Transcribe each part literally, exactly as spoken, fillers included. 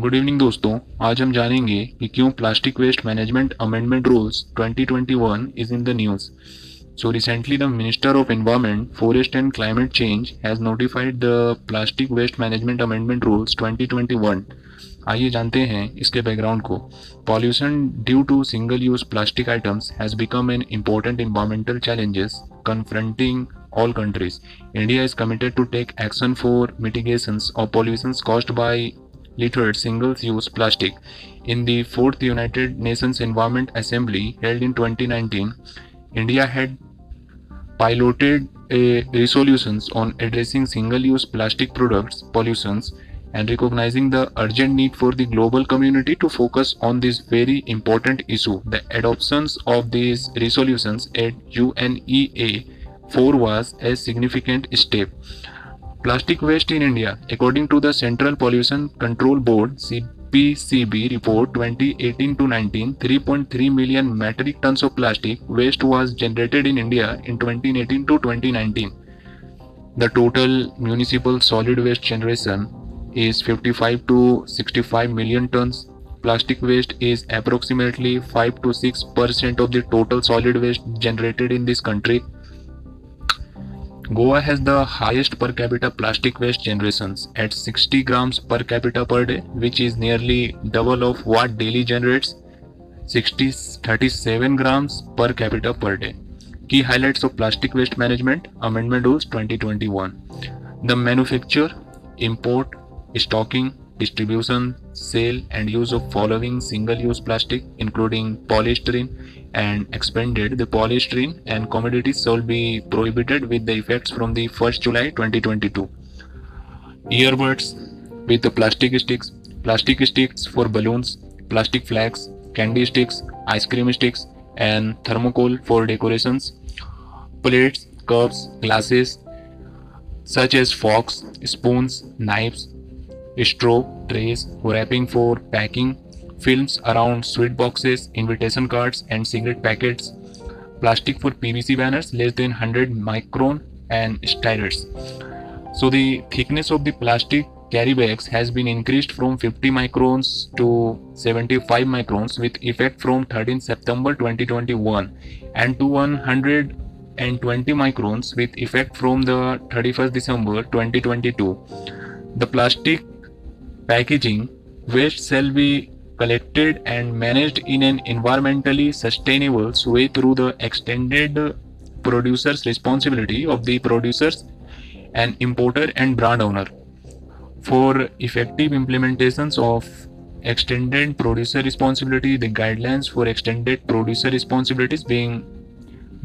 Good evening दोस्तों, आज हम जानेंगे कि क्यों plastic waste management amendment rules twenty twenty one is in the news. So recently the Minister of Environment, Forest and Climate Change has notified the Plastic Waste Management Amendment Rules twenty twenty-one. आइए जानते हैं इसके background को. Pollution due to single use plastic items has become an important environmental challenges confronting all countries. India is committed to take action for mitigations of pollutions caused by littered single-use plastic. In the fourth United Nations Environment Assembly held in twenty nineteen, India had piloted a resolutions on addressing single-use plastic products pollutions and recognizing the urgent need for the global community to focus on this very important issue. The adoptions of these resolutions at U N E A four was a significant step. Plastic waste in India, according to the Central Pollution Control Board (C P C B) report twenty eighteen to nineteen, three point three million metric tons of plastic waste was generated in India in twenty eighteen to twenty nineteen. The total municipal solid waste generation is fifty-five to sixty-five million tons. Plastic waste is approximately five to six percent of the total solid waste generated in this country. Goa has the highest per capita plastic waste generations at sixty grams per capita per day, which is nearly double of what Delhi generates, thirty-seven grams per capita per day. Key highlights of Plastic Waste Management Amendment Rules twenty twenty-one. The manufacture, import, stocking, distribution, sale and use of following single-use plastic including polystyrene and expanded the polystyrene and commodities shall be prohibited with the effects from the first July twenty twenty-two. Earbuds with the plastic sticks, plastic sticks for balloons, plastic flags, candy sticks, ice cream sticks and thermocol for decorations, plates, cups, glasses such as forks, spoons, knives, straw, trays, wrapping for packing, films around sweet boxes, invitation cards and cigarette packets, plastic for P V C banners less than one hundred micron and styres. So the thickness of the plastic carry bags has been increased from fifty microns to seventy-five microns with effect from thirteenth September twenty twenty-one and to one hundred twenty microns with effect from the thirty-first December twenty twenty-two. The plastic packaging waste shall be collected and managed in an environmentally sustainable way through the extended producer's responsibility of the producers and importer and brand owner. For effective implementations of extended producer responsibility, the guidelines for extended producer responsibilities being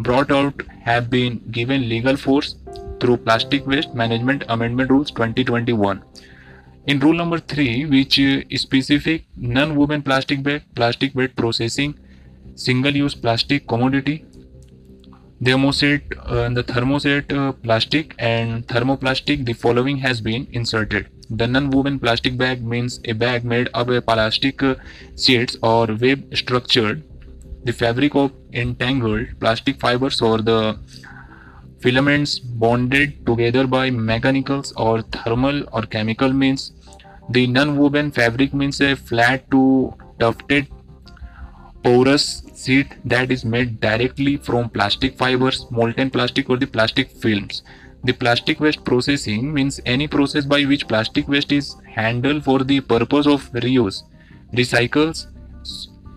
brought out have been given legal force through Plastic Waste Management Amendment Rules twenty twenty-one. In rule number three, which is specific non-woven plastic bag, plastic waste processing, single-use plastic commodity, thermoset, uh, the thermoset uh, plastic and thermoplastic, the following has been inserted. The non-woven plastic bag means a bag made of a plastic uh, sheets or web structured, the fabric of entangled plastic fibers or the filaments bonded together by mechanical or thermal or chemical means. The non-woven fabric means a flat to tufted porous sheet that is made directly from plastic fibers, molten plastic or the plastic films. The plastic waste processing means any process by which plastic waste is handled for the purpose of reuse, recycles,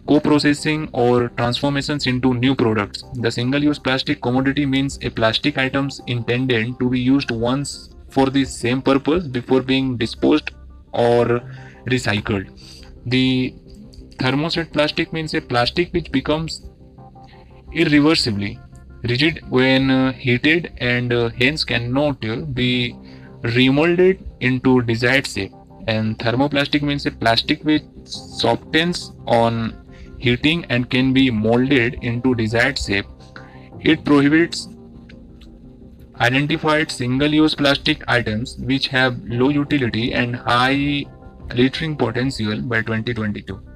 co-processing or transformations into new products. The single-use plastic commodity means a plastic items intended to be used once for the same purpose before being disposed or recycled. The thermoset plastic means a plastic which becomes irreversibly rigid when uh, heated and uh, hence cannot uh, be remolded into desired shape. And thermoplastic means a plastic which softens on heating and can be molded into desired shape. It prohibits identified single-use plastic items which have low utility and high littering potential by twenty twenty-two.